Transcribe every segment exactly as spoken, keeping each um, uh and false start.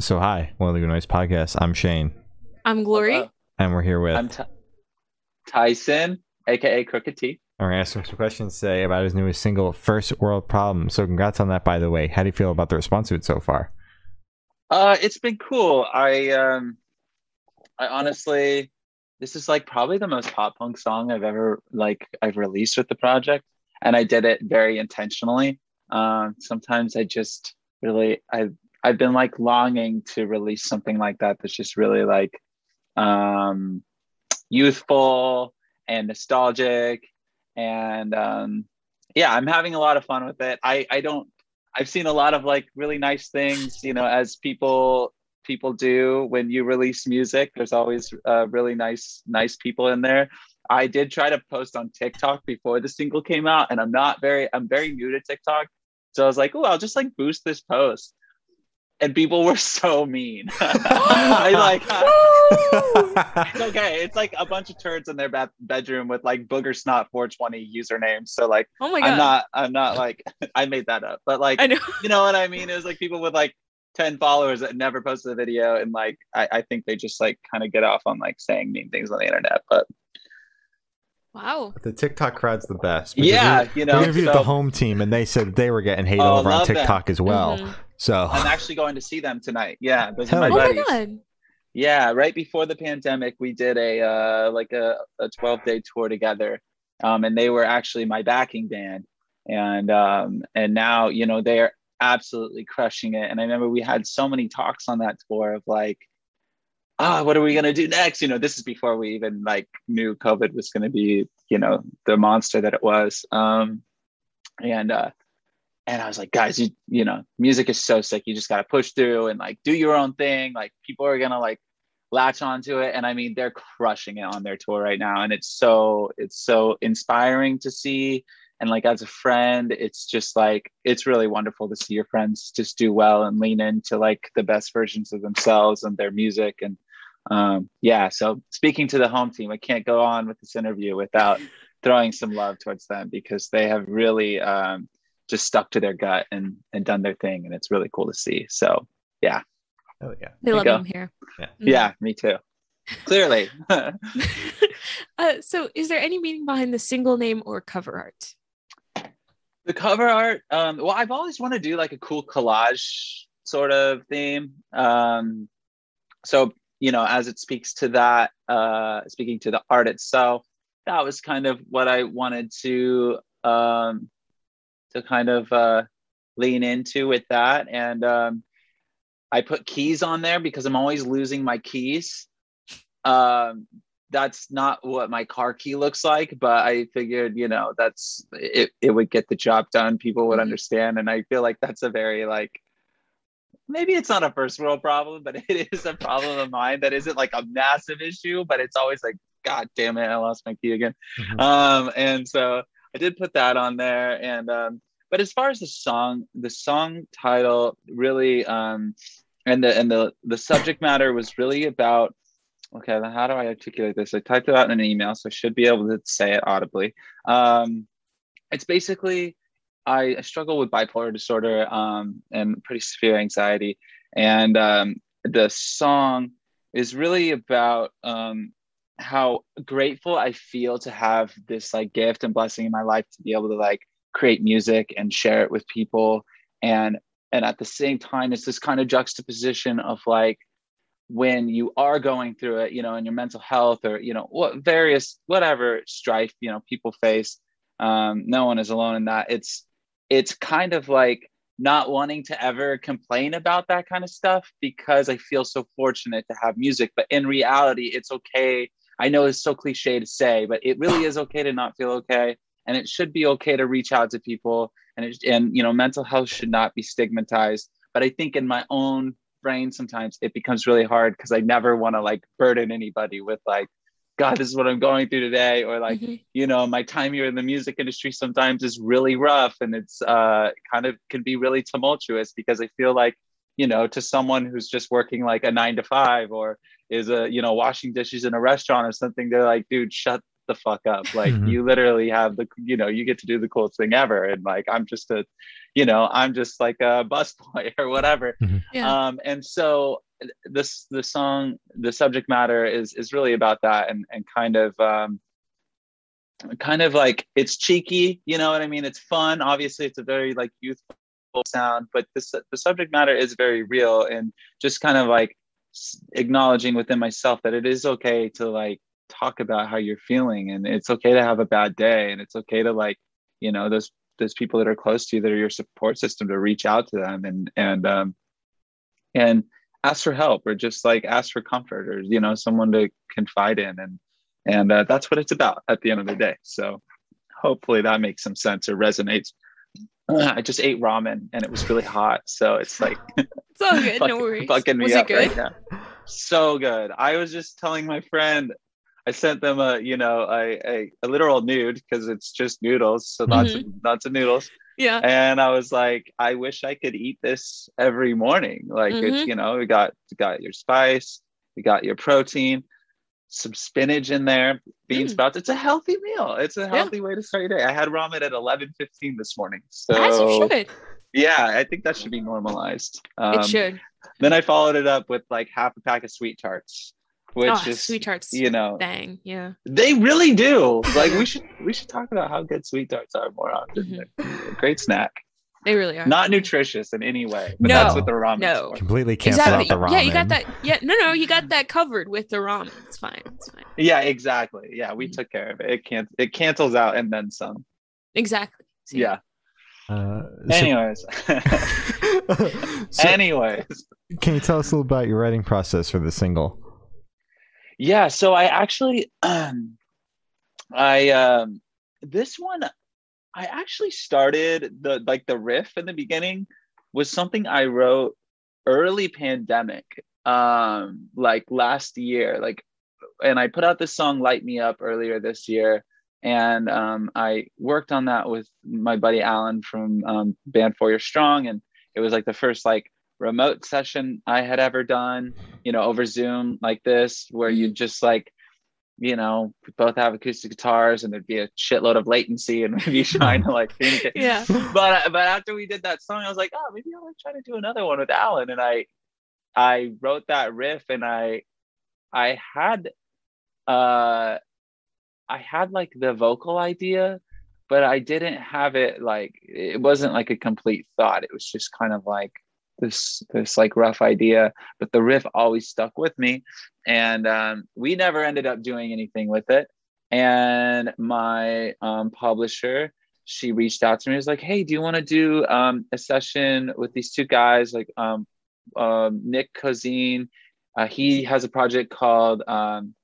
So hi, welcome to the Good Noise Podcast. I'm Shane. I'm Glory. Hello. And we're here with I'm T- Thiessen, aka Crooked Teeth. All right, I asked him some questions today about his newest single, First World Problem. So congrats on that, by the way. How do you feel about the response to it so far? Uh, it's been cool. I um, I honestly, this is like probably the most pop punk song I've ever like I've released with the project, and I did it very intentionally. Um, sometimes I just really I. I've been like longing to release something like that that's just really like um, youthful and nostalgic. And um, yeah, I'm having a lot of fun with it. I, I don't, I've seen a lot of like really nice things, you know, as people, people do when you release music. There's always uh, really nice, nice people in there. I did try to post on TikTok before the single came out, and I'm not very, I'm very new to TikTok. So I was like, oh, I'll just like boost this post. And people were so mean. I like, uh, it's okay. It's like a bunch of turds in their ba- bedroom with like booger snot four twenty usernames. So like, oh my God. I'm not, I'm not like, I made that up. But like, I know. You know what I mean? It was like people with like ten followers that never posted a video. And like, I, I think they just like kind of get off on like saying mean things on the internet. But wow. The TikTok crowd's the best. Yeah. We, you know, we interviewed so, the home team and they said they were getting hate oh, over on TikTok them. As well. Mm-hmm. So I'm actually going to see them tonight. Yeah, those are my buddies. Oh my God. Yeah, right before the pandemic, we did a uh, like a twelve-day tour together, um, and they were actually my backing band. And um, and now you know they are absolutely crushing it. And I remember we had so many talks on that tour of like, ah, oh, what are we gonna do next? You know, this is before we even like knew COVID was gonna be, you know, the monster that it was. Um, and uh, And I was like, guys, you you know, music is so sick. You just got to push through and like do your own thing. Like people are going to like latch onto it. And I mean, they're crushing it on their tour right now. And it's so it's so inspiring to see. And like as a friend, it's just like it's really wonderful to see your friends just do well and lean into like the best versions of themselves and their music. And um, yeah, so speaking to the home team, I can't go on with this interview without throwing some love towards them because they have really um, just stuck to their gut and and done their thing, and it's really cool to see. So yeah, oh yeah, they love them here. Yeah, mm-hmm. Yeah, me too. Clearly. uh, so, is there any meaning behind the single name or cover art? The cover art. Um, well, I've always wanted to do like a cool collage sort of theme. Um, so you know, as it speaks to that, uh, speaking to the art itself, that was kind of what I wanted to. Um, to kind of uh, lean into with that. And um, I put keys on there because I'm always losing my keys. Um, that's not what my car key looks like, but I figured, you know, that's, it, it would get the job done. People would understand. And I feel like that's a very like, maybe it's not a first world problem, but it is a problem of mine that isn't like a massive issue, but it's always like, God damn it, I lost my key again. Mm-hmm. Um, and so, I did put that on there. And, um, but as far as the song, the song title really, um, and the, and the, the subject matter was really about, okay, how do I articulate this? I typed it out in an email, so I should be able to say it audibly. Um, it's basically, I, I struggle with bipolar disorder, um, and pretty severe anxiety. And, um, the song is really about, um, how grateful I feel to have this like gift and blessing in my life to be able to like create music and share it with people. And, and at the same time, it's this kind of juxtaposition of like, when you are going through it, you know, in your mental health or, you know, what various, whatever strife, you know, people face, um, no one is alone in that. It's, it's kind of like not wanting to ever complain about that kind of stuff because I feel so fortunate to have music, but in reality, it's okay. I know it's so cliche to say, but it really is okay to not feel okay. And it should be okay to reach out to people. And, it, and you know, mental health should not be stigmatized. But I think in my own brain, sometimes it becomes really hard because I never want to like burden anybody with like, God, this is what I'm going through today. Or like, mm-hmm. you know, my time here in the music industry sometimes is really rough. And it's uh, kind of can be really tumultuous because I feel like, you know, to someone who's just working like a nine to five or is a, you know, washing dishes in a restaurant or something, they're like, dude, shut the fuck up. Like, mm-hmm. you literally have the, you know, you get to do the coolest thing ever. And like, I'm just a, you know, I'm just like a busboy or whatever. Mm-hmm. Yeah. Um, and so this, the song, the subject matter is, is really about that, and, and kind of, um, kind of like, it's cheeky, you know what I mean? It's fun. Obviously it's a very like youthful sound, but this, the subject matter is very real, and just kind of like acknowledging within myself that it is okay to like talk about how you're feeling, and it's okay to have a bad day, and it's okay to like, you know, those those people that are close to you, that are your support system, to reach out to them and and um and ask for help, or just like ask for comfort, or you know, someone to confide in, and and uh, that's what it's about at the end of the day. So hopefully that makes some sense or resonates. uh, I just ate ramen and it was really hot, so it's like it's all good. Fucking, no worries. Fucking me was up it good? Right now. So good. I was just telling my friend, I sent them a, you know, a, a, a literal nude, because it's just noodles. So lots, mm-hmm. of, lots of noodles. Yeah. And I was like, I wish I could eat this every morning. Like, mm-hmm. it's, you know, we got, you got your spice, you got your protein, some spinach in there, bean mm. sprouts. It's a healthy meal. It's a healthy yeah. way to start your day. I had ramen at eleven fifteen this morning. So as you should. Yeah, I think that should be normalized. Um, it should. Then I followed it up with like half a pack of sweet tarts. Which oh, is sweet tarts, you know, bang, yeah, they really do. Like, we should we should talk about how good sweet tarts are more often. Mm-hmm. They're a great snack. They really are. Not nutritious in any way, but no, that's what the ramen no. for. Completely cancel exactly. out the ramen. Yeah, you got that. Yeah, no, no, you got that covered with the ramen. It's fine. It's fine. Yeah, exactly. Yeah, we mm-hmm. took care of it. It can it cancels out and then some. Exactly. See? Yeah. Uh, so- Anyways. so, Anyways. Can you tell us a little about your writing process for the single? Yeah, so I actually, um, I um, this one, I actually started the like the riff in the beginning was something I wrote early pandemic, um, like last year, like, and I put out this song "Light Me Up" earlier this year, and um, I worked on that with my buddy Alan from um, band Four Year Strong, and it was like the first like remote session I had ever done, you know, over Zoom like this, where you just like, you know, we both have acoustic guitars and there'd be a shitload of latency and we'd be trying to like communicate. Yeah. But but after we did that song, I was like, oh, maybe I'll try to do another one with Alan. And I I wrote that riff, and I I had uh I had like the vocal idea, but I didn't have it like, it wasn't like a complete thought. It was just kind of like this this like rough idea, but the riff always stuck with me, and um we never ended up doing anything with it. And my um publisher, she reached out to me, was like, hey, do you want to do um a session with these two guys, like um um Nick Cousine, uh, he has a project called um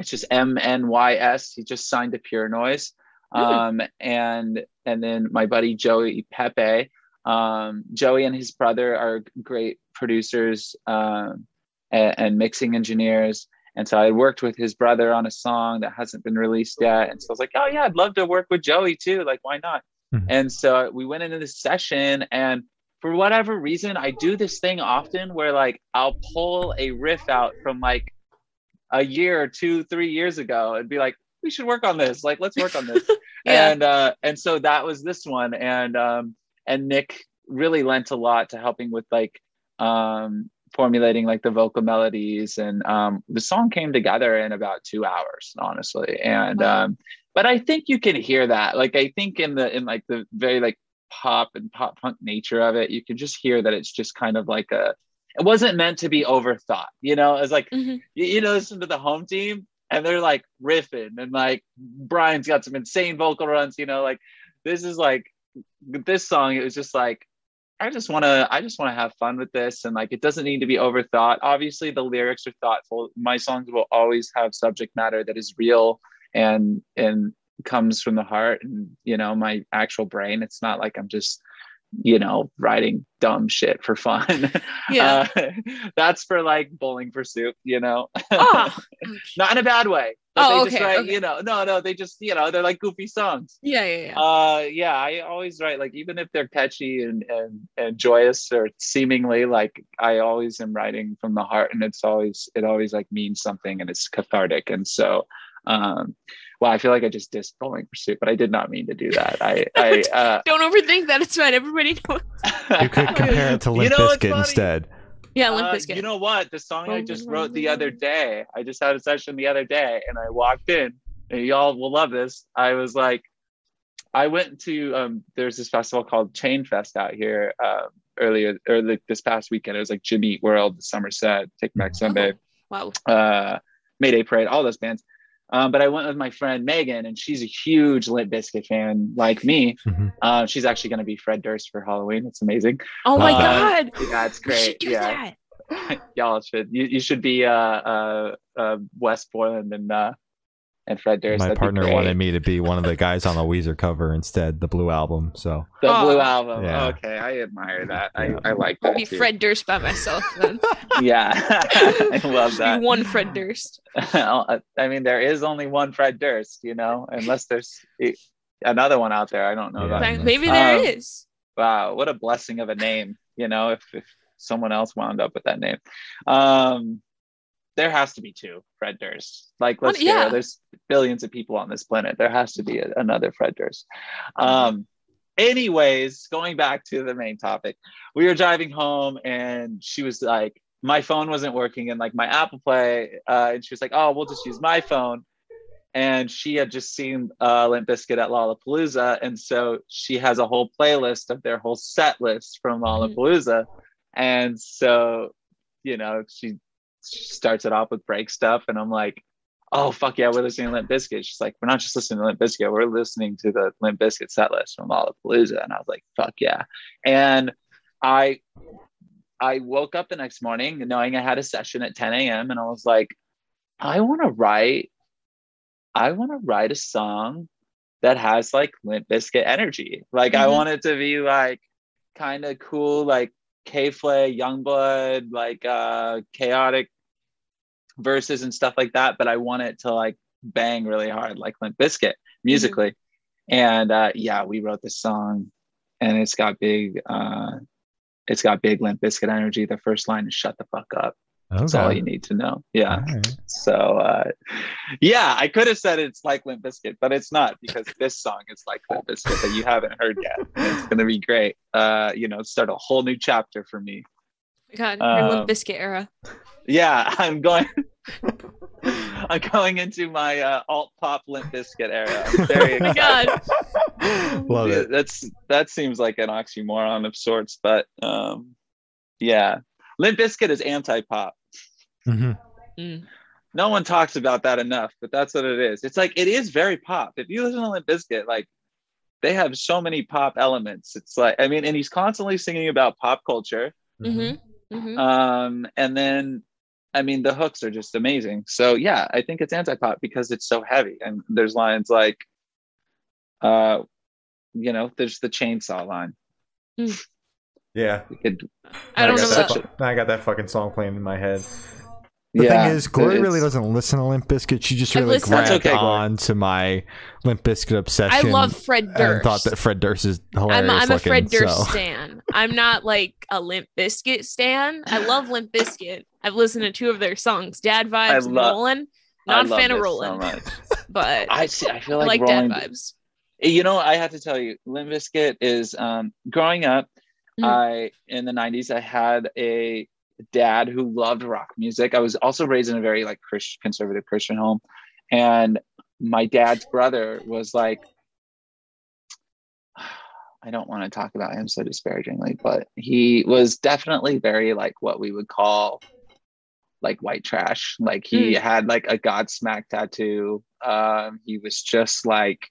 it's just M N Y S, he just signed to Pure Noise, um really? and and then my buddy Joey Pepe. Um, Joey and his brother are great producers um, and, and mixing engineers, and so I worked with his brother on a song that hasn't been released yet, and so I was like, oh yeah, I'd love to work with Joey too, like, why not? Mm-hmm. And so we went into this session, and for whatever reason, I do this thing often where like I'll pull a riff out from like a year or two, three years ago and be like, we should work on this, like, let's work on this. Yeah. And uh, and so that was this one, and um and Nick really lent a lot to helping with like um, formulating like the vocal melodies, and um, the song came together in about two hours, honestly. And wow. um, but I think you can hear that, like, I think in the in like the very like pop and pop punk nature of it, you can just hear that it's just kind of like a. It wasn't meant to be overthought, you know. It's like mm-hmm. you, you know, listen to the home team, and they're like riffing, and like Brian's got some insane vocal runs, you know. Like this is like. This song, it was just like, I just want to I just want to have fun with this, and like it doesn't need to be overthought. Obviously the lyrics are thoughtful, my songs will always have subject matter that is real and and comes from the heart, and you know, my actual brain. It's not like I'm just, you know, writing dumb shit for fun. Yeah. Uh, that's for like bowling for soup, you know. Oh. Not in a bad way, But oh, they just okay, write, okay. you know, no, no, they just, you know, they're like goofy songs. Yeah, yeah, yeah. Uh, yeah, I always write, like, even if they're catchy and, and, and joyous or seemingly, like, I always am writing from the heart, and it's always, it always, like, means something, and it's cathartic. And so, um, well, I feel like I just dissed Bowling Pursuit, but I did not mean to do that. I, I uh, Don't overthink that. It's fine. Everybody knows. You could compare it to Limp you know, Bizkit instead. Yeah, Limp Bizkit. Uh, you know what? The song oh, I just wrote God. the other day, I just had a session the other day, and I walked in, and y'all will love this. I was like, I went to, um, there's this festival called Chain Fest out here uh, earlier, or like this past weekend. It was like Jimmy Eat World, The Summer Set, Take Back Sunday, oh, wow. uh, Mayday Parade, all those bands. Um, but I went with my friend Megan, and she's a huge Limp Bizkit fan, like me. Mm-hmm. Uh, she's actually going to be Fred Durst for Halloween. It's amazing. Oh my uh, God! Yeah, it's great. We should do yeah, that. Y'all should. You, you should be uh, uh, uh, Wes Borland and uh, and Fred Durst. My That'd partner wanted me to be one of the guys on the Weezer cover instead, the Blue Album. So the oh, Blue Album. Yeah. Okay, I admire that. I, yeah. I like that. I'll be too. Fred Durst by myself then. Yeah, I love that. Be one Fred Durst. I mean, there is only one Fred Durst, you know, unless there's another one out there. I don't know. Yeah, that. Maybe there um, is. Wow, what a blessing of a name, you know, if, if someone else wound up with that name. Um, there has to be two Fred Durst. Like, let's well, yeah. go, there's billions of people on this planet. There has to be a, another Fred Durst. Um, anyways, going back to the main topic, we were driving home, and she was like, my phone wasn't working, and like my Apple Play, uh, and she was like, oh, we'll just use my phone. And she had just seen uh, Limp Bizkit at Lollapalooza, and so she has a whole playlist of their whole set list from Lollapalooza. And so, you know, she, she starts it off with Break Stuff, and I'm like, oh, fuck yeah, we're listening to Limp Bizkit. She's like, we're not just listening to Limp Bizkit, we're listening to the Limp Bizkit set list from Lollapalooza. And I was like, fuck yeah. And I... I woke up the next morning knowing I had a session at ten a.m. and I was like, I want to write, I want to write a song that has like Limp Bizkit energy. Like mm-hmm. I want it to be like kind of cool, like K-Flay, Youngblood, like uh, chaotic verses and stuff like that. But I want it to like bang really hard, like Limp Bizkit musically. Mm-hmm. And uh, yeah, we wrote this song, and it's got big, uh, It's got big Limp Bizkit energy. The first line is "Shut the fuck up." Okay. That's all you need to know. Yeah. Right. So, uh, yeah, I could have said it's like Limp Bizkit, but it's not, because this song is like Limp Bizkit that you haven't heard yet. It's gonna be great. Uh, you know, start a whole new chapter for me. God, your um, Limp Bizkit era. Yeah, I'm going. I'm going into my uh, alt pop Limp Bizkit era. I'm very excited. God. Love it. That's that seems like an oxymoron of sorts, but um, yeah, Limp Bizkit is anti-pop. Mm-hmm. Mm. No one talks about that enough, but that's what it is. It's like it is very pop. If you listen to Limp Bizkit, like they have so many pop elements. It's like I mean, and he's constantly singing about pop culture. Mm-hmm. Mm-hmm. Um, and then. I mean, the hooks are just amazing. So yeah, I think it's anti-pop because it's so heavy. And there's lines like, uh, you know, there's the chainsaw line. Mm. Yeah. Could, I don't I know that. Fu- I got that fucking song playing in my head. The yeah, thing is, Glory really doesn't listen to Limp Bizkit. She just really grabbed okay, on to my Limp Bizkit obsession. I love Fred Durst. And thought that Fred Durst is hilarious. I'm a, I'm looking, a Fred Durst so. stan. I'm not like a Limp Bizkit stan. I love Limp Bizkit. I've listened to two of their songs, Dad Vibes and Rollin'. Not a fan of Rollin'. So but I, see, I feel like, I like Roland, Dad Vibes. You know, I have to tell you, Limp Bizkit is, um, growing up, mm-hmm. I in the nineties, I had a dad who loved rock music. I was also raised in a very like Christian, conservative Christian home, and my dad's brother was like, I don't want to talk about him so disparagingly, but he was definitely very like what we would call like white trash. Like he mm. had like a Godsmack tattoo. Um, he was just like,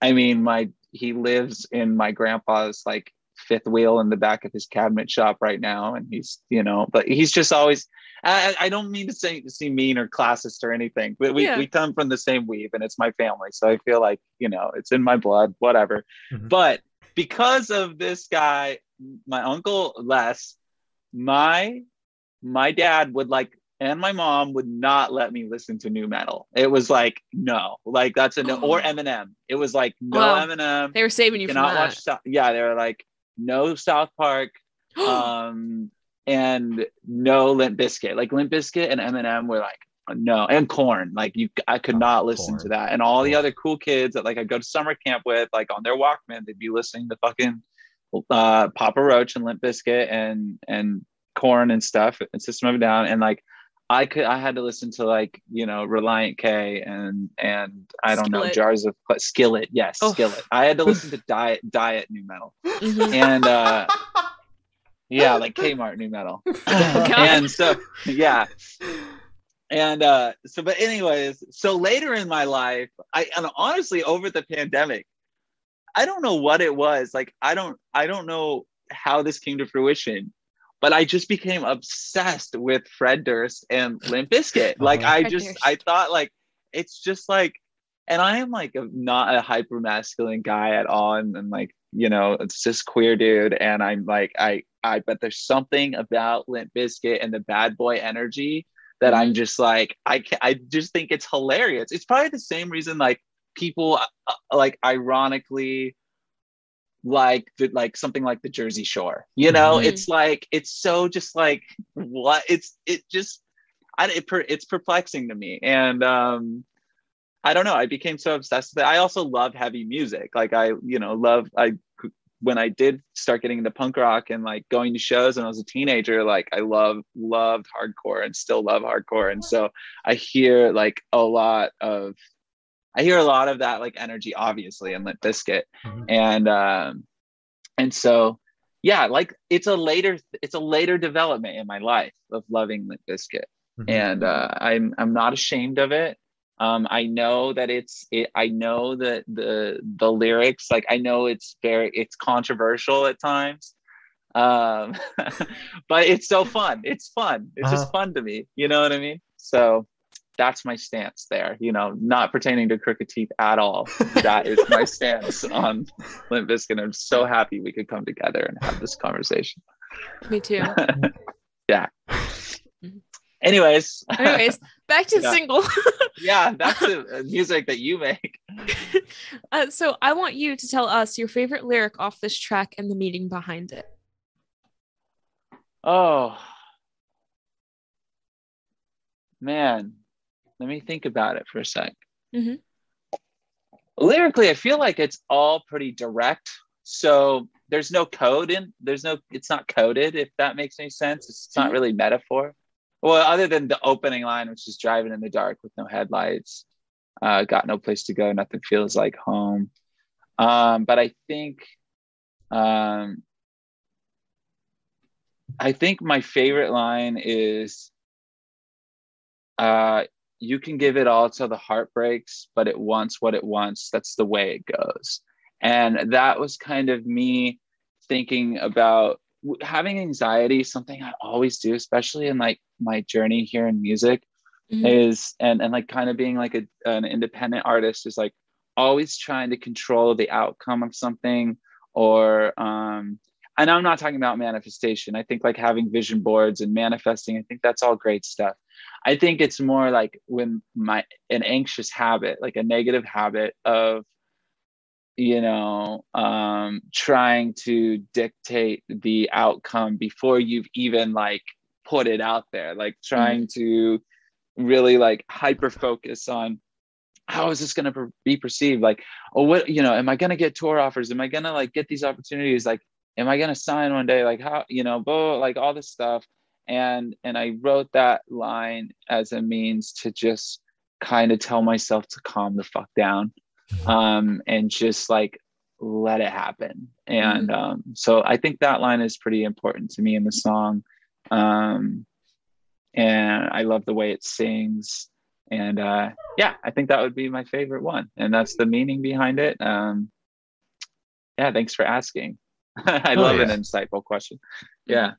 I mean, my he lives in my grandpa's like fifth wheel in the back of his cabinet shop right now, and he's you know but he's just always I, I don't mean to say to seem mean or classist or anything, but we, yeah. we come from the same weave, and it's my family, so I feel like you know it's in my blood, whatever. Mm-hmm. But because of this guy, my uncle Les, my my dad would like and my mom would not let me listen to new metal. It was like, no, like that's a no, oh. or Eminem. It was like, no oh, Eminem. They were saving you from that. Watch South- yeah, they were like, no South Park, um, and no Limp Bizkit. Like Limp Bizkit and Eminem were like, no, and Korn. Like you, I could oh, not listen Korn. to that. And all the other cool kids that like I go to summer camp with, like on their Walkman, they'd be listening to fucking uh, Papa Roach and Limp Bizkit and and Korn and stuff and System of a Down, and like. I could. I had to listen to like you know Relient K and and I don't Skillet. know jars of Skillet. Yes, oh. Skillet. I had to listen to diet diet new metal, mm-hmm. and uh, yeah, like Kmart new metal. Oh, and so yeah, and uh, so but anyways, so later in my life, I and honestly over the pandemic, I don't know what it was. Like I don't I don't know how this came to fruition. But I just became obsessed with Fred Durst and Limp Bizkit. Like, I Fred just, Durst. I thought, like, it's just like, and I am, like, a, not a hyper-masculine guy at all. And, and, like, you know, it's just queer dude. And I'm, like, I, I, but there's something about Limp Bizkit and the bad boy energy that mm-hmm. I'm just, like, I, I just think it's hilarious. It's probably the same reason, like, people, like, ironically... like the, like something like the Jersey Shore, you know, mm-hmm. it's like it's so just like what it's it just I it per, it's perplexing to me, and um I don't know, I became so obsessed with it. I also love heavy music, like I you know love I when I did start getting into punk rock and like going to shows when I was a teenager, like I love loved hardcore and still love hardcore, and so I hear like a lot of I hear a lot of that like energy, obviously, in Limp Bizkit, mm-hmm. and um, and so yeah, like it's a later it's a later development in my life of loving Limp Bizkit, mm-hmm. and uh, I'm I'm not ashamed of it. Um, I know that it's it, I know that the the lyrics, like I know it's very it's controversial at times, um, but it's so fun. It's fun. It's uh-huh. just fun to me. You know what I mean? So. That's my stance there, you know, not pertaining to Crooked Teeth at all. That is my stance on Limp Bizkit. I'm so happy we could come together and have this conversation. Me too. yeah. Anyways. Anyways, back to yeah. single. yeah, back to music that you make. Uh, so I want you to tell us your favorite lyric off this track and the meaning behind it. Oh, man. Let me think about it for a sec. Mm-hmm. Lyrically, I feel like it's all pretty direct. So there's no code in, there's no, it's not coded, if that makes any sense. It's mm-hmm. not really metaphor. Well, other than the opening line, which is driving in the dark with no headlights, uh, got no place to go, nothing feels like home. Um, but I think, um, I think my favorite line is, uh, you can give it all till the heart breaks, but it wants what it wants. That's the way it goes. And that was kind of me thinking about w- having anxiety, something I always do, especially in like my journey here in music mm-hmm. is, and, and like kind of being like a, an independent artist is like always trying to control the outcome of something or, um, and I'm not talking about manifestation. I think like having vision boards and manifesting, I think that's all great stuff. I think it's more like when my, an anxious habit, like a negative habit of, you know, um, trying to dictate the outcome before you've even like put it out there, like trying mm-hmm. to really like hyper-focus on how is this going to per- be perceived? Like, oh, what, you know, am I going to get tour offers? Am I going to like get these opportunities? Like, am I going to sign one day? Like how, you know, blah, like all this stuff. And and I wrote that line as a means to just kind of tell myself to calm the fuck down um, and just like let it happen. And um, so I think that line is pretty important to me in the song. Um, and I love the way it sings. And uh, yeah, I think that would be my favorite one. And that's the meaning behind it. Um, yeah, thanks for asking. I oh, love yeah. an insightful question. Yeah.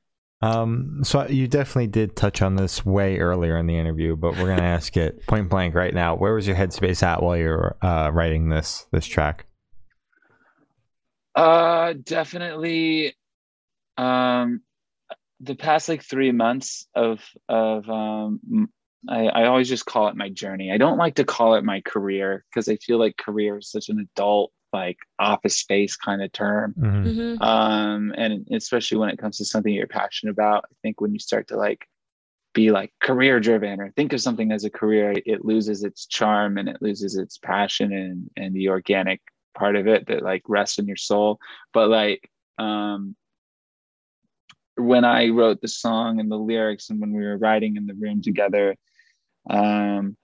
Um, so you definitely did touch on this way earlier in the interview, but we're going to ask it point blank right now. Where was your headspace at while you were uh, writing this, this track? Uh, definitely, um, the past like three months of of um, I, I always just call it my journey. I don't like to call it my career because I feel like career is such an adult, like office space kind of term. Mm-hmm. Um, and especially when it comes to something you're passionate about, I think when you start to like be like career driven or think of something as a career, it loses its charm and it loses its passion and, and the organic part of it that like rests in your soul. But like, um, when I wrote the song and the lyrics and when we were writing in the room together, um,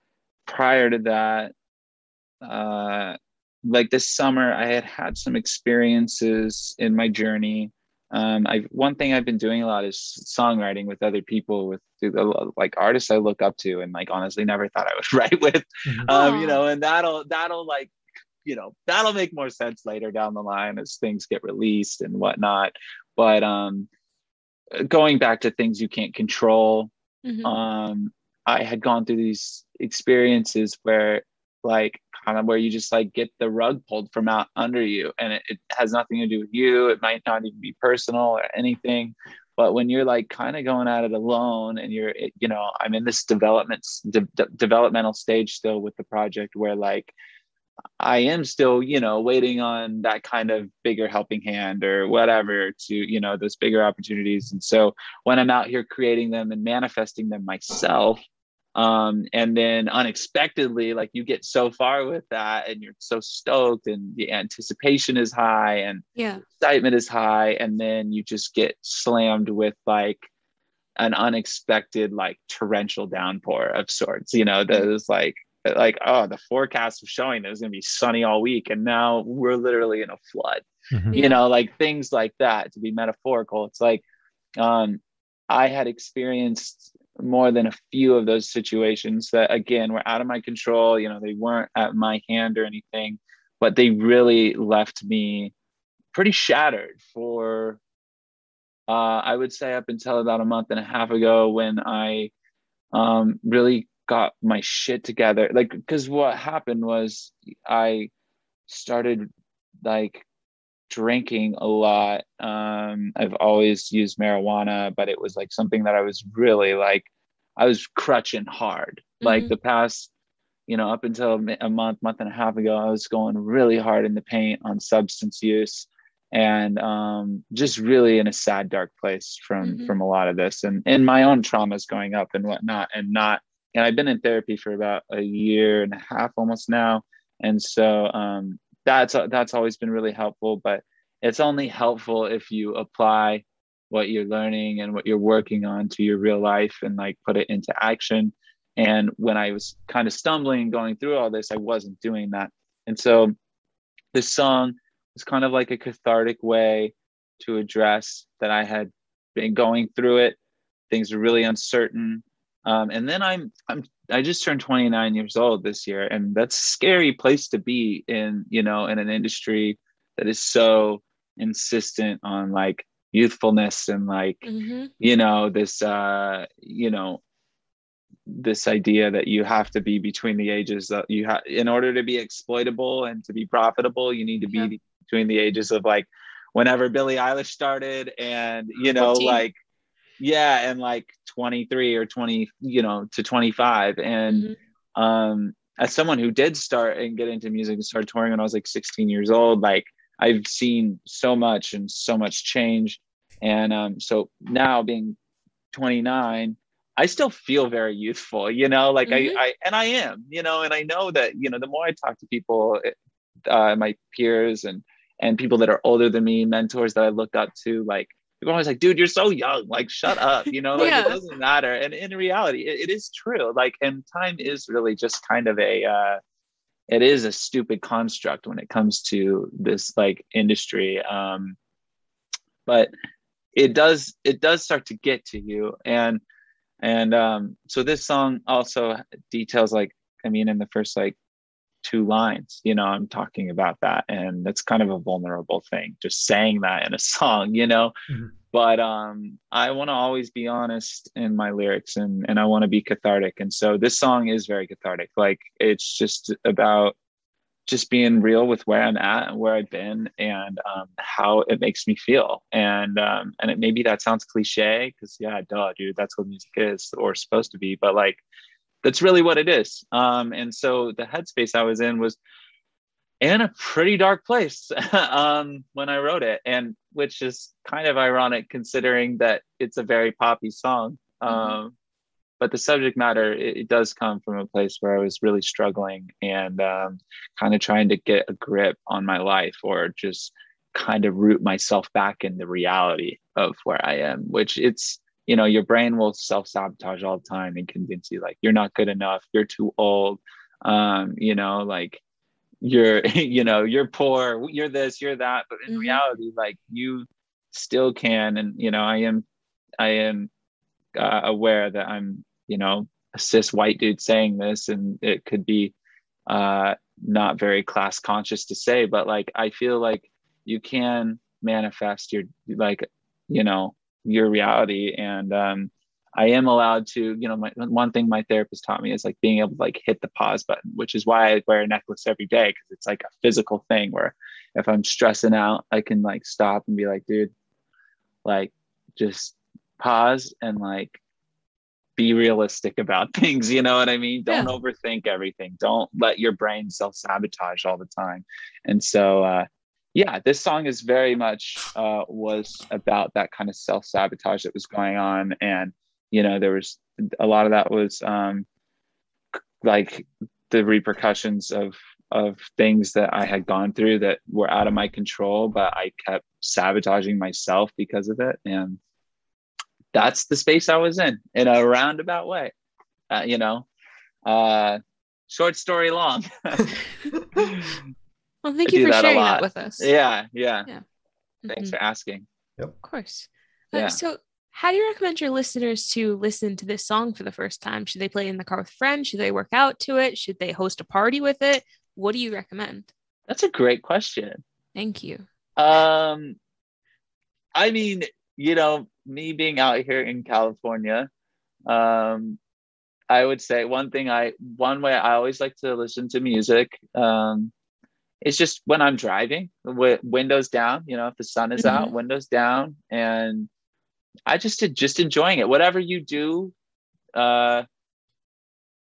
prior to that, uh, like this summer, I had had some experiences in my journey. Um, I one thing I've been doing a lot is songwriting with other people, with like artists I look up to and like honestly never thought I would write with, um, you know, and that'll that'll like, you know, that'll make more sense later down the line as things get released and whatnot. But um, going back to things you can't control, mm-hmm. um, I had gone through these experiences where like kind of where you just like get the rug pulled from out under you, and it, it has nothing to do with you. It might not even be personal or anything, but when you're like kind of going at it alone and you're, it, you know, I'm in this development de- de- developmental stage still with the project where like I am still, you know, waiting on that kind of bigger helping hand or whatever to, you know, those bigger opportunities. And so when I'm out here creating them and manifesting them myself, Um, and then unexpectedly, like you get so far with that and you're so stoked and the anticipation is high and yeah. excitement is high. And then you just get slammed with like an unexpected, like torrential downpour of sorts, you know, that is like, like, oh, the forecast was showing that it was going to be sunny all week. And now we're literally in a flood, mm-hmm. you yeah. know, like things like that, to be metaphorical. It's like, um, I had experienced more than a few of those situations that again were out of my control. You know, they weren't at my hand or anything, but they really left me pretty shattered for uh I would say up until about a month and a half ago when I um really got my shit together. Like, because what happened was I started like drinking a lot. um I've always used marijuana, but it was like something that I was really like I was crutching hard, mm-hmm. like the past, you know, up until a month month and a half ago, I was going really hard in the paint on substance use and um just really in a sad, dark place from mm-hmm. from a lot of this and and my own traumas going up and whatnot. And not and I've been in therapy for about a year and a half almost now, and so um that's that's always been really helpful. But it's only helpful if you apply what you're learning and what you're working on to your real life and like put it into action. And when I was kind of stumbling and going through all this, I wasn't doing that. And so this song was kind of like a cathartic way to address that. I had been going through it, things were really uncertain. Um, and then I'm, I'm, I just turned twenty-nine years old this year, and that's a scary place to be in, you know, in an industry that is so insistent on like youthfulness and like, mm-hmm. you know, this, uh, you know, this idea that you have to be between the ages that you have in order to be exploitable and to be profitable. You need to be yeah. between the ages of like whenever Billie Eilish started and, you know, fourteen like, yeah, and like twenty-three or twenty, you know, to twenty-five. And mm-hmm. um, as someone who did start and get into music and started touring when I was like sixteen years old, like I've seen so much and so much change. And um, so now being twenty-nine, I still feel very youthful, you know, like mm-hmm. I, I, and I am, you know, and I know that, you know, the more I talk to people, uh, my peers and, and people that are older than me, mentors that I look up to, like, people are always like, dude, you're so young, like, shut up, you know, like, yeah. it doesn't matter. And in reality, it, it is true. Like, and time is really just kind of a, uh, it is a stupid construct when it comes to this, like, industry. Um, but it does, it does start to get to you. And, and um, so this song also details, like, I mean, in the first, like, two lines, you know, I'm talking about that, and that's kind of a vulnerable thing, just saying that in a song, you know. Mm-hmm. But um I want to always be honest in my lyrics, and and I want to be cathartic, and so this song is very cathartic. Like, it's just about just being real with where I'm at and where I've been and um, how it makes me feel. And um, and it, maybe that sounds cliche because, yeah, duh, dude, that's what music is or supposed to be. But like, that's really what it is. Um, and so the headspace I was in was in a pretty dark place um, when I wrote it. And which is kind of ironic considering that it's a very poppy song. Um, mm-hmm. But the subject matter, it, it does come from a place where I was really struggling and um, kind of trying to get a grip on my life or just kind of root myself back in the reality of where I am, which it's, you know, your brain will self-sabotage all the time and convince you like, you're not good enough. You're too old. Um, you know, like you're, you know, you're poor, you're this, you're that. But in mm-hmm. reality, like you still can. And, you know, I am, I am uh, aware that I'm, you know, a cis white dude saying this, and it could be uh, not very class conscious to say, but like, I feel like you can manifest your, like, you know, your reality. And um, I am allowed to, you know, my, one thing my therapist taught me is like being able to like hit the pause button, which is why I wear a necklace every day. Cause it's like a physical thing where if I'm stressing out, I can like stop and be like, dude, like just pause and like, be realistic about things. You know what I mean? Don't yeah. overthink everything. Don't let your brain self-sabotage all the time. And so, uh, yeah, this song is very much uh, was about that kind of self-sabotage that was going on. And, you know, there was a lot of that was um, like the repercussions of, of things that I had gone through that were out of my control, but I kept sabotaging myself because of it. And that's the space I was in, in a roundabout way, uh, you know, uh, short story long. Well, thank I you for that sharing that with us. Yeah, yeah. yeah. Thanks mm-hmm. for asking. Yep. Of course. Um, yeah. So how do you recommend your listeners to listen to this song for the first time? Should they play in the car with friends? Should they work out to it? Should they host a party with it? What do you recommend? That's a great question. Thank you. Um, I mean, you know, me being out here in California, um, I would say one thing I, one way I always like to listen to music, um, it's just when I'm driving with windows down, you know, if the sun is mm-hmm. out, windows down, and I just, just enjoying it, whatever you do, uh,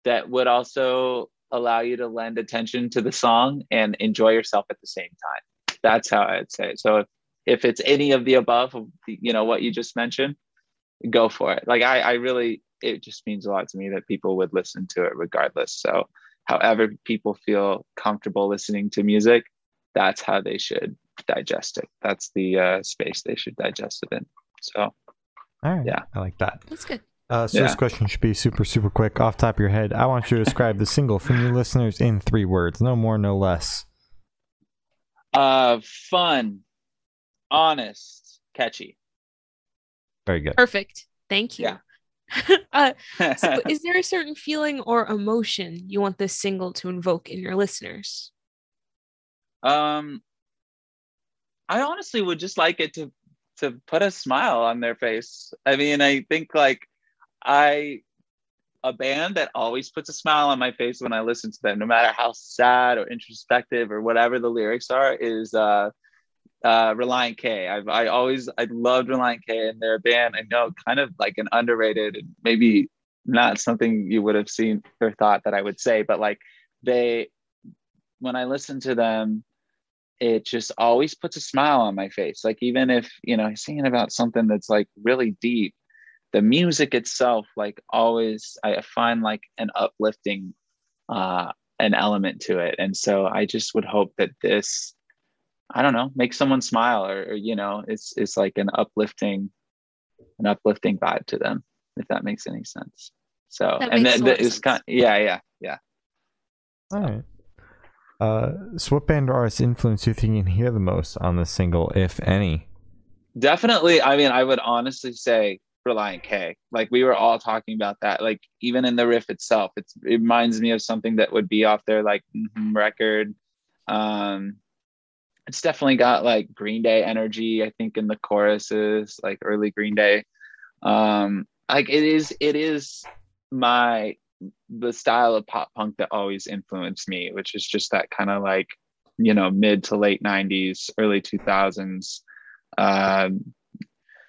that would also allow you to lend attention to the song and enjoy yourself at the same time. That's how I'd say it. So if, if it's any of the above, you know, what you just mentioned, go for it. Like I, I really, it just means a lot to me that people would listen to it regardless. So however people feel comfortable listening to music, that's how they should digest it. That's the uh, space they should digest it in. So, all right. Yeah. I like that. That's good. Uh, so yeah. This question should be super, super quick. Off the top of your head, I want you to describe the single from your listeners in three words. No more, no less. Uh, fun, honest, catchy. Very good. Perfect. Thank you. Yeah. uh, so is there a certain feeling or emotion you want this single to invoke in your listeners? Um, I honestly would just like it to to put a smile on their face. I mean, I think like I a band that always puts a smile on my face when I listen to them, no matter how sad or introspective or whatever the lyrics are, is uh, uh Relient K. I've I always I loved Relient K and their band. I know kind of like an underrated and maybe not something you would have seen or thought that I would say, but like they when I listen to them, it just always puts a smile on my face. Like even if, you know, I'm singing about something that's like really deep, the music itself, like always I find like an uplifting uh an element to it. And so I just would hope that this I don't know, make someone smile or, or, you know, it's, it's like an uplifting, an uplifting vibe to them, if that makes any sense. So, that and that, that is kind of, yeah, yeah, yeah. All right. Uh, so what band or artist influence do you think you can hear the most on this single, if any? Definitely. I mean, I would honestly say Relient K. Like we were all talking about that. Like even in the riff itself, it's, it reminds me of something that would be off their like mm-hmm, record. Um, It's definitely got like Green Day energy, I think, in the choruses, like early Green Day. Um, like it is, it is my the style of pop punk that always influenced me, which is just that kind of like, you know, mid to late nineties, early two thousands, um,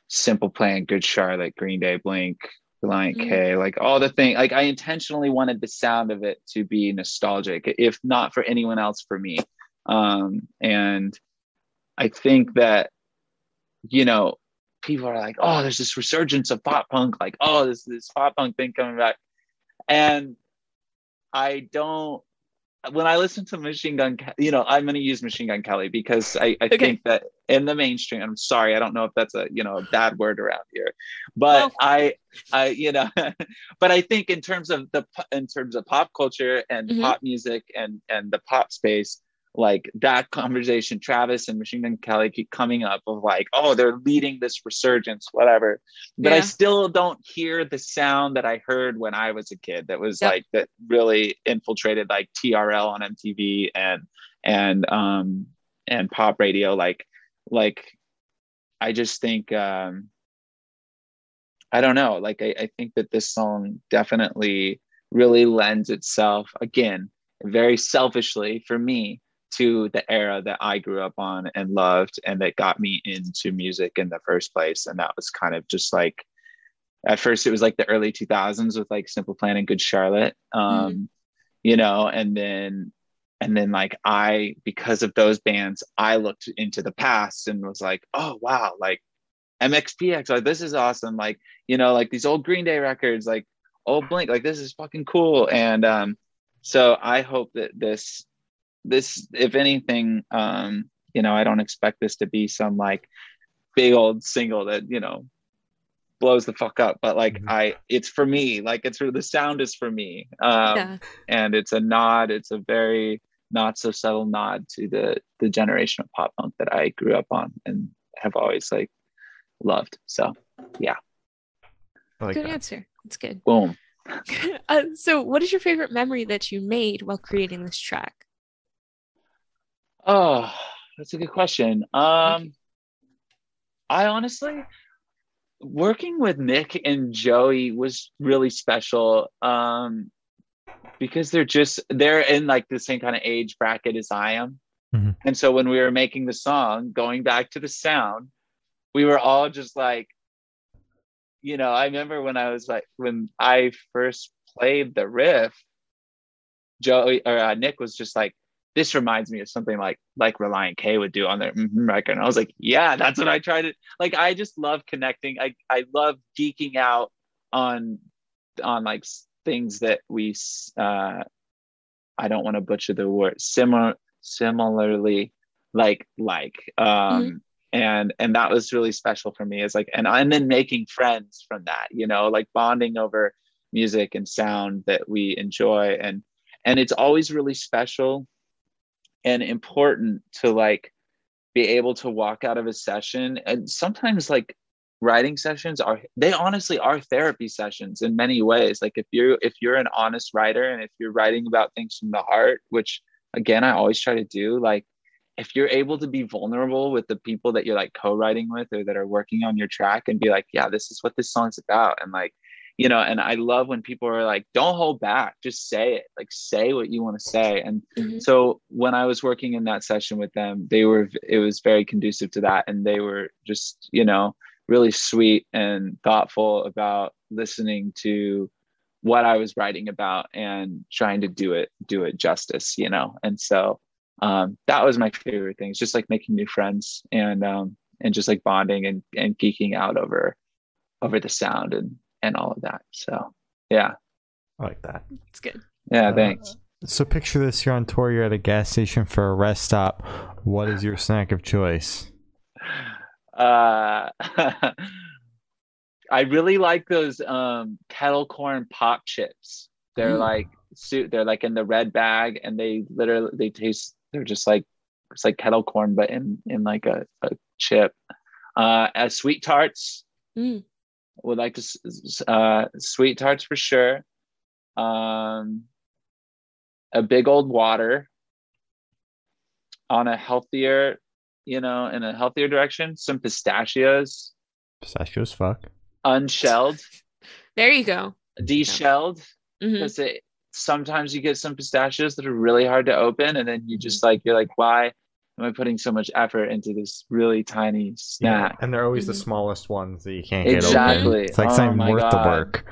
Simple Plan, Good Charlotte, Green Day, Blink, Relient mm-hmm. K, like all the things. Like I intentionally wanted the sound of it to be nostalgic, if not for anyone else, for me. Um, and I think that, you know, people are like, oh, there's this resurgence of pop punk, like, oh, this this pop punk thing coming back. And I don't, when I listen to Machine Gun, you know, I'm going to use Machine Gun Kelly because I, I okay. think that in the mainstream, I'm sorry, I don't know if that's a, you know, a bad word around here, but oh. I, I, you know, but I think in terms of the, in terms of pop culture and mm-hmm. pop music and, and the pop space, like that conversation, Travis and Machine Gun Kelly keep coming up of like, oh, they're leading this resurgence, whatever. But yeah. I still don't hear the sound that I heard when I was a kid that was yep. like, that really infiltrated like T R L on M T V and, and, um, and pop radio. Like, like, I just think, um, I don't know. Like, I, I think that this song definitely really lends itself, again, very selfishly for me, to the era that I grew up on and loved and that got me into music in the first place. And that was kind of just like, at first it was like the early two thousands with like Simple Plan and Good Charlotte, um, mm-hmm. you know, and then, and then like I, because of those bands, I looked into the past and was like, oh, wow, like M X P X, like this is awesome. Like, you know, like these old Green Day records, like old Blink, like this is fucking cool. And um, so I hope that this, This, if anything, um, you know, I don't expect this to be some like big old single that, you know, blows the fuck up. But like, mm-hmm. I, it's for me, like it's the sound is for me. Um, yeah. And it's a nod. It's a very not so subtle nod to the, the generation of pop punk that I grew up on and have always like loved. So, yeah. Like good that. Answer. It's good. Boom. uh, so what is your favorite memory that you made while creating this track? Oh, that's a good question. Um, I honestly, working with Nick and Joey was really special um, because they're just, they're in like the same kind of age bracket as I am. Mm-hmm. And so when we were making the song, going back to the sound, we were all just like, you know, I remember when I was like, when I first played the riff, Joey or uh, Nick was just like, this reminds me of something like like Relient K would do on their mm-hmm record. And I was like, yeah, that's what I tried to like. I just love connecting. I, I love geeking out on on like things that we uh, I don't want to butcher the word similar similarly like like um, mm-hmm. and and that was really special for me. It's like and and then making friends from that, you know, like bonding over music and sound that we enjoy and and it's always really special. And important to like be able to walk out of a session. And sometimes like writing sessions are, they honestly are therapy sessions in many ways. Like if you if you're an honest writer and if you're writing about things from the heart, which again, I always try to do, like if you're able to be vulnerable with the people that you're like co-writing with or that are working on your track and be like, yeah, this is what this song's about. And like, you know, and I love when people are like, don't hold back, just say it, like say what you want to say. And mm-hmm. so when I was working in that session with them, they were, it was very conducive to that. And they were just, you know, really sweet and thoughtful about listening to what I was writing about and trying to do it, do it justice, you know? And so um, that was my favorite thing. It's just like making new friends and, um, and just like bonding and, and geeking out over, over the sound and, and all of that. So yeah, I like that. It's good. Yeah, thanks. Uh, so picture this, you're on tour, you're at a gas station for a rest stop. What is your snack of choice? uh I really like those um kettle corn pop chips. They're mm. like suit they're like in the red bag and they literally they taste they're just like it's like kettle corn but in in like a, a chip. Uh as sweet tarts. Mm. Would like to uh sweet tarts for sure, um a big old water on a healthier, you know, in a healthier direction, some pistachios pistachios fuck unshelled, there you go, deshelled because no. it sometimes you get some pistachios that are really hard to open, and then you just like, you're like, why am I putting so much effort into this really tiny snack? Yeah, and they're always the smallest ones that you can't exactly. get open. It's like, it's not even worth God. the work.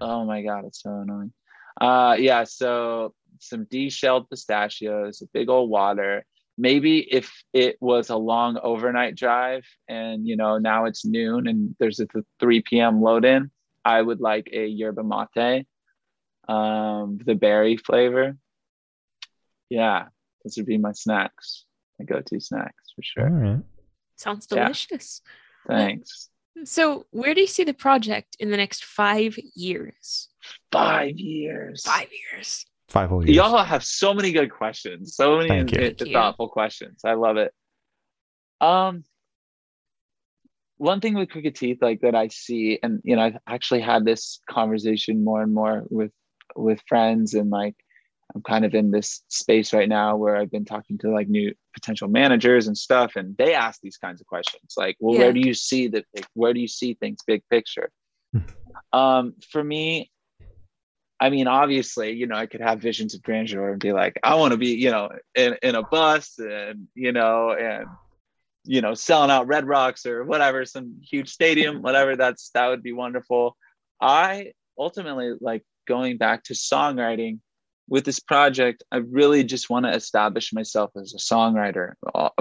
Oh my God, it's so annoying. Uh, yeah, so some de-shelled pistachios, a big old water. Maybe if it was a long overnight drive and, you know, now it's noon and there's a three p.m. load in, I would like a yerba mate, um, the berry flavor. Yeah, those would be my snacks. My go-to snacks for sure. All right. Sounds delicious. Yeah. Thanks. So where do you see the project in the next five years? Five years. Five years. Five whole years. Y'all have so many good questions. So many Thank good, good, thoughtful questions. I love it. Um, one thing with Crooked Teeth, like that I see, and you know, I've actually had this conversation more and more with with friends, and like I'm kind of in this space right now where I've been talking to like new potential managers and stuff, and they ask these kinds of questions, like, well, yeah. where do you see the, where do you see things big picture? um, for me, I mean, obviously, you know, I could have visions of grandeur and be like, I want to be, you know, in, in a bus and, you know, and, you know, selling out Red Rocks or whatever, some huge stadium, whatever, that's, that would be wonderful. I ultimately, like going back to songwriting, with this project, I really just want to establish myself as a songwriter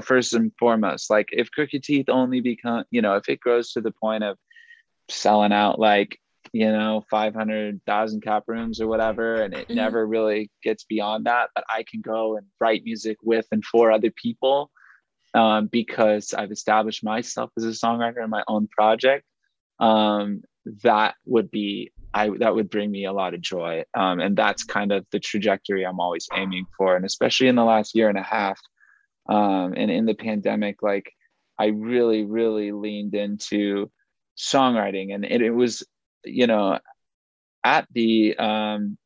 first and foremost. Like if Crooked Teeth only become, you know, if it grows to the point of selling out like, you know, five hundred thousand cap rooms or whatever, and it mm-hmm. never really gets beyond that, but I can go and write music with and for other people um, because I've established myself as a songwriter in my own project. Um, that would be I, that would bring me a lot of joy. Um, and that's kind of the trajectory I'm always aiming for. And especially in the last year and a half um, and in the pandemic, like I really, really leaned into songwriting. And it, it was, you know, at the, um,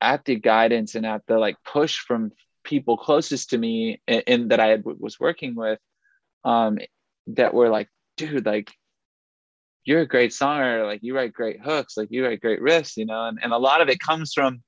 at the guidance and at the like push from people closest to me and, and that I had, was working with um, that were like, dude, like, you're a great songwriter, like you write great hooks, like you write great riffs, you know, and, and a lot of it comes from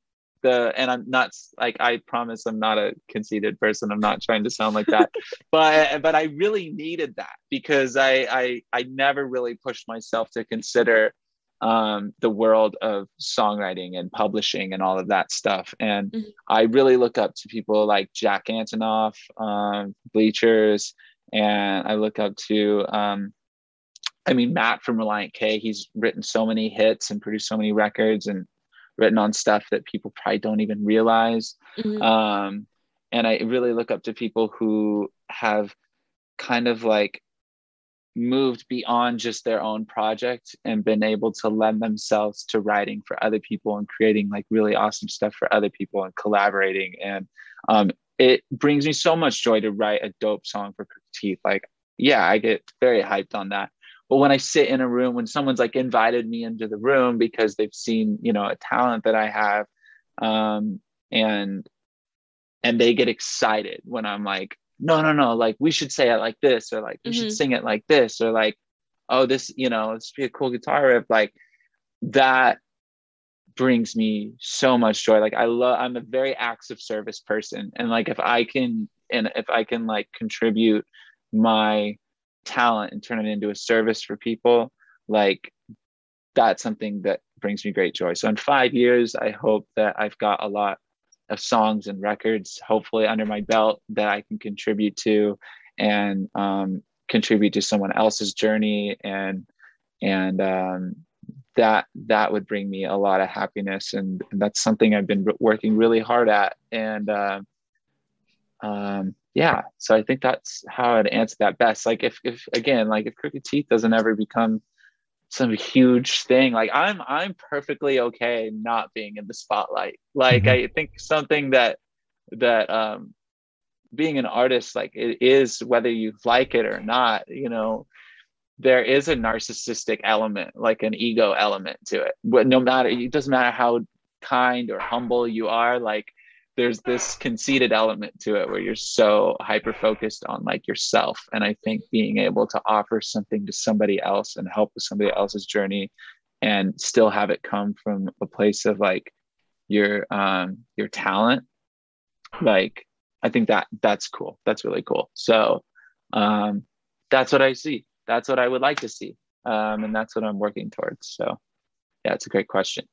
the, and I'm not like, I promise I'm not a conceited person. I'm not trying to sound like that, but, but I really needed that because I, I, I never really pushed myself to consider um, the world of songwriting and publishing and all of that stuff. And mm-hmm. I really look up to people like Jack Antonoff, um, Bleachers, and I look up to, um, I mean, Matt from Relient K, he's written so many hits and produced so many records and written on stuff that people probably don't even realize. Mm-hmm. Um, and I really look up to people who have kind of like moved beyond just their own project and been able to lend themselves to writing for other people and creating like really awesome stuff for other people and collaborating. And um, it brings me so much joy to write a dope song for Crooked Teeth. Like, yeah, I get very hyped on that. But when I sit in a room, when someone's like invited me into the room because they've seen, you know, a talent that I have, um, and and they get excited when I'm like, no, no, no, like we should say it like this, or like we mm-hmm. should sing it like this, or like, oh, this, you know, this would be a cool guitar riff. Like that brings me so much joy. Like I love, I'm a very acts of service person, and like if I can, and if I can like contribute my talent and turn it into a service for people, like that's something that brings me great joy. So in five years, I hope that I've got a lot of songs and records, hopefully under my belt, that I can contribute to and um, contribute to someone else's journey. And and um, that that would bring me a lot of happiness. And, and that's something I've been working really hard at. And uh, um, yeah, so I think that's how I'd answer that best. Like if, if again, like if Crooked Teeth doesn't ever become some huge thing, like I'm, I'm perfectly okay not being in the spotlight. Like I think something that, that um, being an artist, like it is, whether you like it or not, you know, there is a narcissistic element, like an ego element to it. But no matter, it doesn't matter how kind or humble you are, like there's this conceited element to it where you're so hyper-focused on like yourself. And I think being able to offer something to somebody else and help with somebody else's journey and still have it come from a place of like your um your talent, like I think that that's cool. That's really cool. So um that's what I see. That's what I would like to see. Um and that's what I'm working towards. So yeah, it's a great question.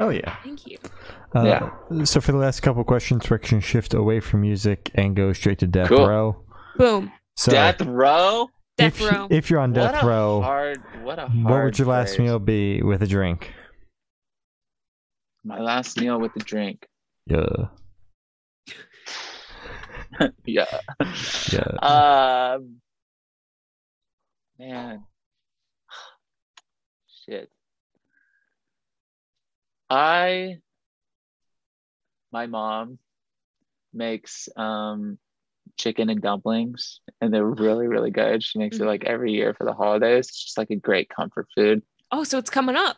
Oh yeah. Thank you. Uh, yeah. So for the last couple of questions, we're going to shift away from music and go straight to death cool. row. Boom. So death row? Death if, row. If you're on death what a row, hard, what, a hard what would your last phrase. meal be with a drink? My last meal with a drink. Yeah. yeah. Yeah. Uh, man. Shit. I, my mom makes um, chicken and dumplings, and they're really, really good. She makes it like every year for the holidays. It's just like a great comfort food. Oh, so it's coming up.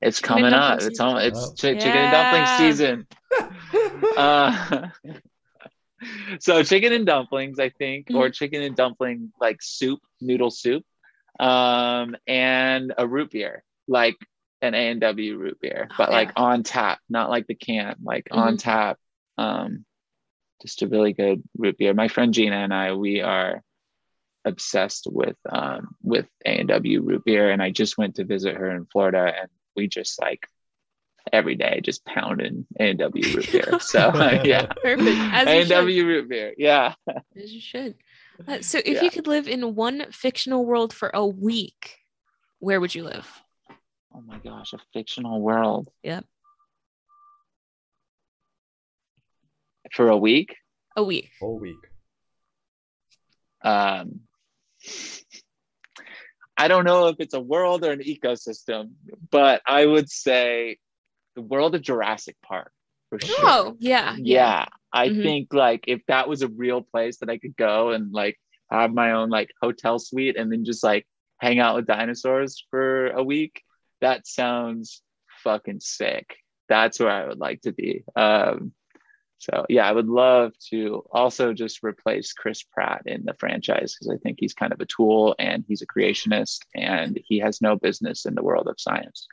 It's chicken coming up. It's almost, it's oh. ch- yeah. chicken and dumpling season. uh, so chicken and dumplings, I think, mm-hmm. or chicken and dumpling, like soup, noodle soup, um, and a root beer, like an A and W root beer, but oh, yeah. like on tap, not like the can, like mm-hmm. on tap. Um, just a really good root beer. My friend Gina and I, we are obsessed with um, with A and W root beer. And I just went to visit her in Florida, and we just like every day just pounding A and W root beer. So uh, yeah, perfect. A and W root beer. Yeah, as you should. Uh, so if yeah. you could live in one fictional world for a week, where would you live? Oh my gosh, a fictional world. Yep. For a week? A week. A week. Um, I don't know if it's a world or an ecosystem, but I would say the world of Jurassic Park for sure. Oh, yeah. Yeah. I mm-hmm. think like if that was a real place that I could go and like have my own like hotel suite and then just like hang out with dinosaurs for a week. That sounds fucking sick. That's where I would like to be. Um, so yeah, I would love to also just replace Chris Pratt in the franchise, because I think he's kind of a tool and he's a creationist and he has no business in the world of science.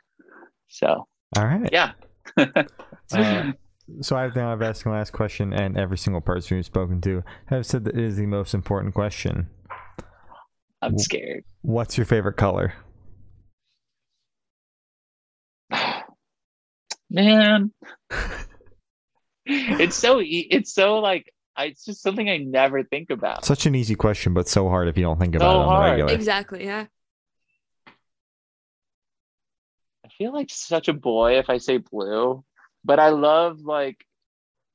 So, all right. Yeah. uh, so I think I've asked the last question, and every single person we've spoken to have said that it is the most important question. I'm scared. What's your favorite color? Man, it's so e- it's so like I, it's just something I never think about. Such an easy question, but so hard if you don't think about so it on hard. the regular. Exactly, yeah. I feel like such a boy if I say blue, but I love like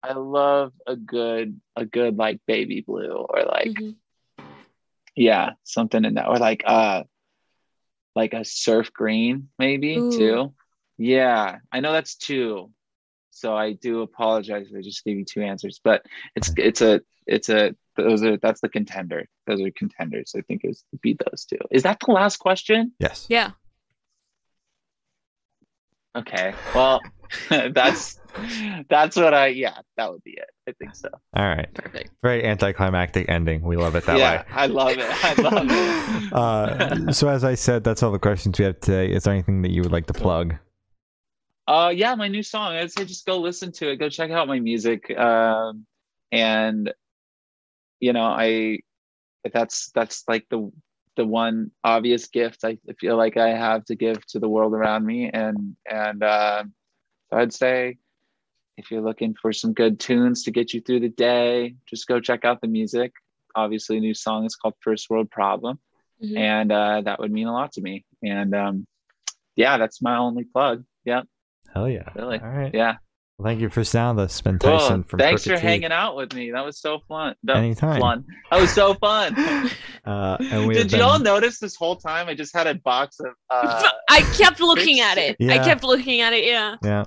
I love a good a good like baby blue, or like mm-hmm. yeah, something in that, or like uh like a surf green maybe. Ooh. Too. Yeah, I know that's two, so I do apologize if I just gave you two answers, but it's it's a it's a those are that's the contender. Those are contenders. I think it's beat those two. Is that the last question? Yes. Yeah. Okay. Well, that's that's what I yeah that would be it. I think so. All right. Perfect. Very anticlimactic ending. We love it that yeah, way. Yeah, I love it. I love it. uh, so as I said, that's all the questions we have today. Is there anything that you would like to plug? Uh, yeah, my new song. I'd say just go listen to it. Go check out my music. Um, and you know, I that's that's like the the one obvious gift I feel like I have to give to the world around me. And and uh, so I'd say if you're looking for some good tunes to get you through the day, just go check out the music. Obviously, a new song is called First World Problem, mm-hmm. and uh, that would mean a lot to me. And um, yeah, that's my only plug. Yeah. Hell yeah. Really? All right. Yeah. Well, thank you for sounding us, Ben Tyson. Cool. From Thanks Crooked for Teeth. Hanging out with me. That was so fun. That Anytime. Was fun. That was so fun. uh, and we Did you been... all notice this whole time I just had a box of... Uh, I kept looking at it. Yeah. I kept looking at it, yeah. Yeah.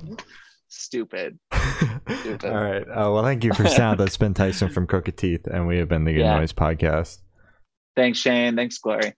Stupid. Stupid. All right. Uh, well, thank you for sounding us, Ben Tyson from Crooked Teeth, and we have been the Good yeah. Noise Podcast. Thanks, Shane. Thanks, Glory.